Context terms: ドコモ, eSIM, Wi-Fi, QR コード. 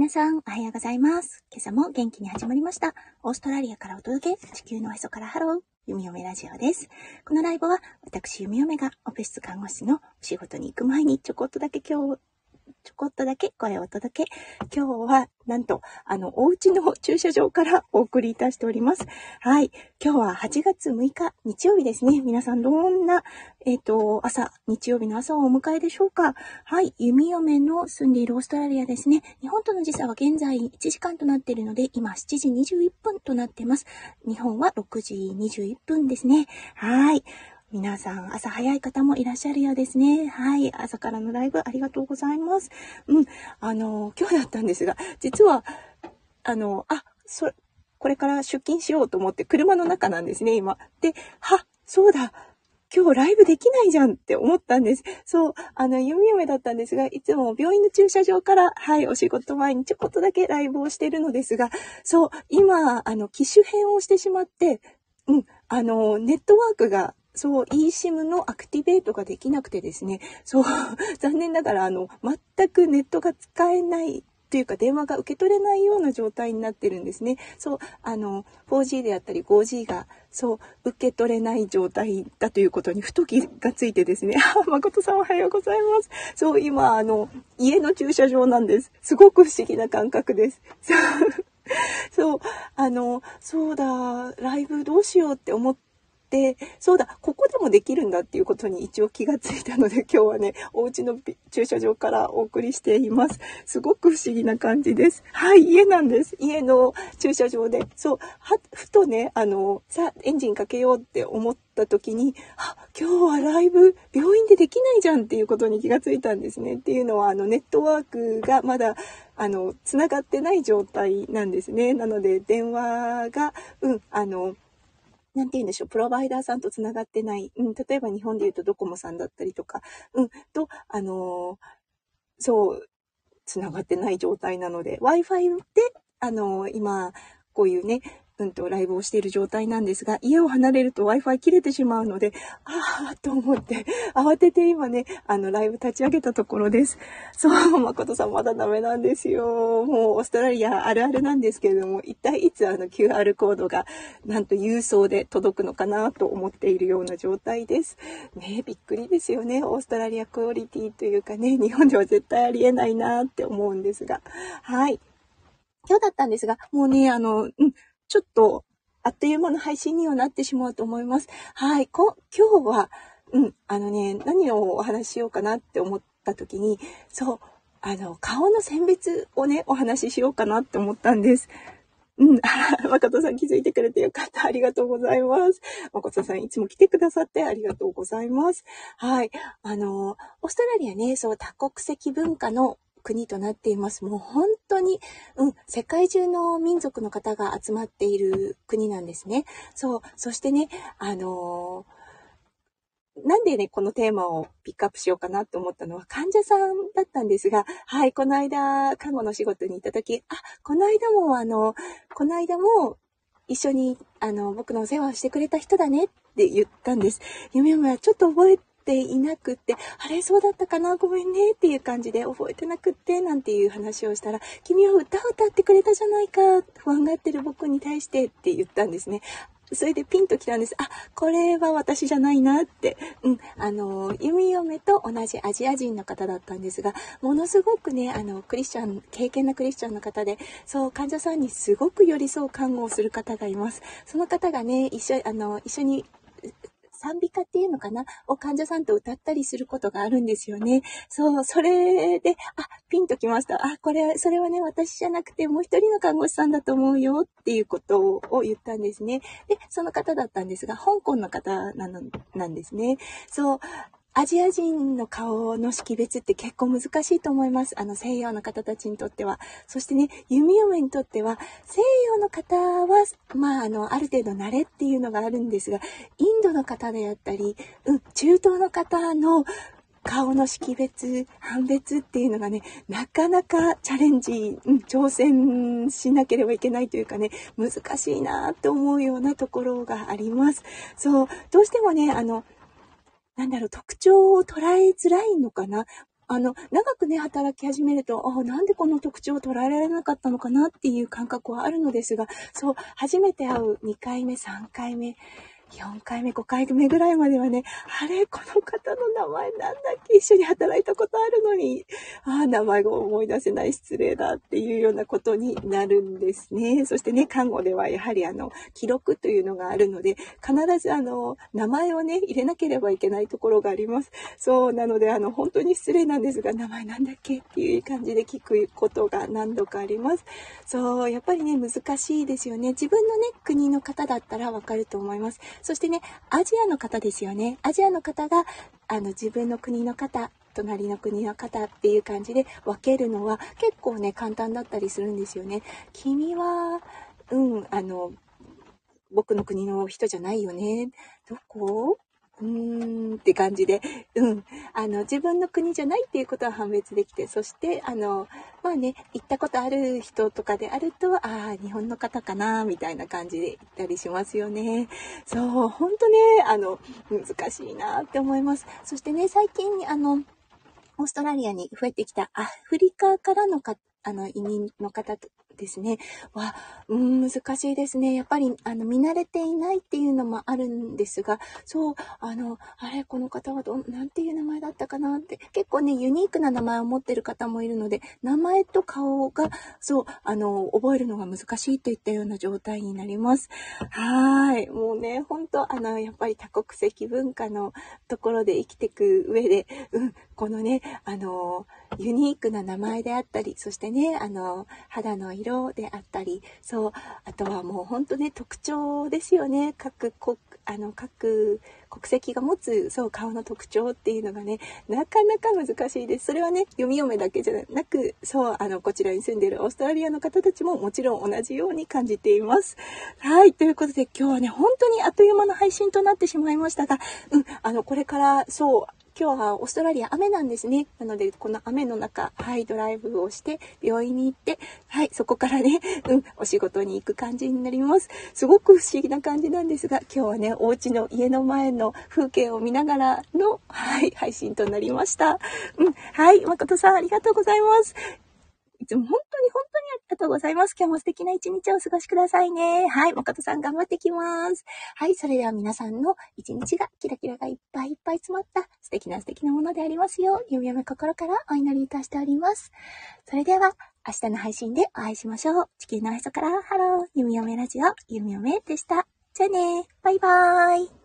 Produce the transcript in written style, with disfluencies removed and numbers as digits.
皆さん、おはようございます。今朝も元気に始まりました。オーストラリアからお届け、地球のおへそからハロー、ゆみおめラジオです。このライブは、私、ゆみおめがオペ室看護師のお仕事に行く前に、ちょこっとだけ声をお届け。今日は、なんと、お家の駐車場からお送りいたしております。はい。今日は8月6日、日曜日ですね。皆さん、どんな、日曜日の朝をお迎えでしょうか。はい。弓嫁の住んでいるオーストラリアですね。日本との時差は現在1時間となっているので、今7時21分となっています。日本は6時21分ですね。はい。皆さん、朝早い方もいらっしゃるようですね。はい。朝からのライブ、ありがとうございます。今日だったんですが、実は、これから出勤しようと思って、車の中なんですね、今。で、そうだ。今日ライブできないじゃんって思ったんです。そう、弓嫁だったんですが、いつも病院の駐車場から、はい、お仕事前にちょこっとだけライブをしてるのですが、そう、今、機種変をしてしまって、ネットワークが、そう、eSIM のアクティベートができなくてですね、そう、残念ながら、全くネットが使えないというか、電話が受け取れないような状態になってるんですね。そう、4G であったり 5G が、そう、受け取れない状態だということに、ふと気がついてですね、誠さんおはようございます。そう、今、家の駐車場なんです。すごく不思議な感覚です。そう、そうだ、ライブどうしようって思って、で、そうだ、ここでもできるんだっていうことに一応気がついたので、今日はね、お家の駐車場からお送りしています。すごく不思議な感じです。はい、家なんです。家の駐車場で。そう、ふとね、エンジンかけようって思った時に、今日はライブ、病院でできないじゃんっていうことに気がついたんですね。っていうのは、ネットワークがまだ、つながってない状態なんですね。なので、電話が、なんて言うんでしょう、プロバイダーさんとつながってない。例えば日本で言うとドコモさんだったりとか、そう、つながってない状態なので、Wi-Fi で、今、こういうね、ライブをしている状態なんですが、家を離れると Wi-Fi 切れてしまうので、と思って、慌てて今ね、ライブ立ち上げたところです。そう、誠さんまだダメなんですよ。もう、オーストラリアあるあるなんですけれども、一体いつQR コードが、なんと郵送で届くのかなと思っているような状態です。ね、びっくりですよね。オーストラリアクオリティというかね、日本では絶対ありえないなって思うんですが。はい。今日だったんですが、もうね、ちょっと、あっという間の配信にはなってしまうと思います。はい。今日は、何をお話ししようかなって思った時に、そう、顔の選別をね、お話ししようかなって思ったんです。誠さん気づいてくれてよかった。ありがとうございます。誠さんいつも来てくださってありがとうございます。はい。オーストラリアね、そう、多国籍文化の国となっています。もう本当に、世界中の民族の方が集まっている国なんですね。そう、そしてね、なんでね、このテーマをピックアップしようかなと思ったのは患者さんだったんですが、はい、この間、看護の仕事に行った時、この間も一緒に、僕のお世話をしてくれた人だねって言ったんです。夢はちょっと覚えていなくって、あれそうだったかな、ごめんねっていう感じで覚えてなくってなんていう話をしたら、君は歌を歌ってくれたじゃないか、不安がってる僕に対してって言ったんですね。それでピンときたんです。これは私じゃないなって。弓嫁と同じアジア人の方だったんですが、ものすごくね、敬虔なクリスチャンの方で、そう、患者さんにすごく寄り添う看護をする方がいます。その方がね、一緒に、賛美歌っていうのかなを患者さんと歌ったりすることがあるんですよね。そう、それで、ピンときました。それはね、私じゃなくてもう一人の看護師さんだと思うよっていうことを言ったんですね。で、その方だったんですが、香港の方なんですね。そう。アジア人の顔の識別って結構難しいと思います。西洋の方たちにとっては。そしてね、弓嫁にとっては、西洋の方は、ある程度慣れっていうのがあるんですが、インドの方であったり、中東の方の顔の識別、判別っていうのがね、なかなかチャレンジ、挑戦しなければいけないというかね、難しいなと思うようなところがあります。そう、どうしてもね、特徴を捉えづらいのかな。長くね、働き始めると、なんでこの特徴を捉えられなかったのかなっていう感覚はあるのですが、そう、初めて会う2回目、3回目、4回目、5回目ぐらいまではね、あれ、この方の名前なんだっけ、一緒に働いたことあるのに、名前が思い出せない、失礼だっていうようなことになるんですね。そしてね、看護ではやはり記録というのがあるので、必ず名前をね、入れなければいけないところがあります。そう、なので本当に失礼なんですが、名前なんだっけっていう感じで聞くことが何度かあります。そう、やっぱりね、難しいですよね。自分のね、国の方だったらわかると思います。そしてね、アジアの方ですよね。アジアの方が自分の国の方、隣の国の方っていう感じで分けるのは結構ね、簡単だったりするんですよね。君は、僕の国の人じゃないよね。どこ？って感じで、自分の国じゃないっていうことは判別できて、そして、まあね、行ったことある人とかであると、日本の方かな、みたいな感じで行ったりしますよね。そう、ほんとね、難しいなって思います。そしてね、最近、オーストラリアに増えてきたアフリカからの移民の方ですね。難しいですね。やっぱり見慣れていないっていうのもあるんですが、そう、この方はなんていう名前だったかなって、結構ね、ユニークな名前を持ってる方もいるので、名前と顔が、そう、覚えるのが難しいといったような状態になります。はい。もうね、ほんと、やっぱり多国籍文化のところで生きていく上で、このね、ユニークな名前であったり、そしてね、肌の色であったり、そう、あとはもう本当ね、特徴ですよね。各国籍が持つ、そう、顔の特徴っていうのがね、なかなか難しいです。それはね、読み嫁だけじゃなく、そう、こちらに住んでいるオーストラリアの方たちももちろん同じように感じています。はい、ということで今日はね、本当にあっという間の配信となってしまいましたが、これから、そう、今日はオーストラリア雨なんですね。なのでこの雨の中、はい、ドライブをして病院に行って、はい、そこからね、お仕事に行く感じになります。すごく不思議な感じなんですが、今日はね、お家の家の前の風景を見ながらの、はい、配信となりました。はい、誠さんありがとうございます。いつも本当にありがとうございます。今日も素敵な一日をお過ごしくださいね。はい、誠さん頑張ってきます。はい、それでは皆さんの一日がキラキラがいっぱいいっぱい詰まった素敵なものでありますよう、ゆうやめ心からお祈りいたしております。それでは明日の配信でお会いしましょう。地球の愛想からハロー、ゆうやめラジオ、ゆうやめでした。じゃあね、バイバーイ。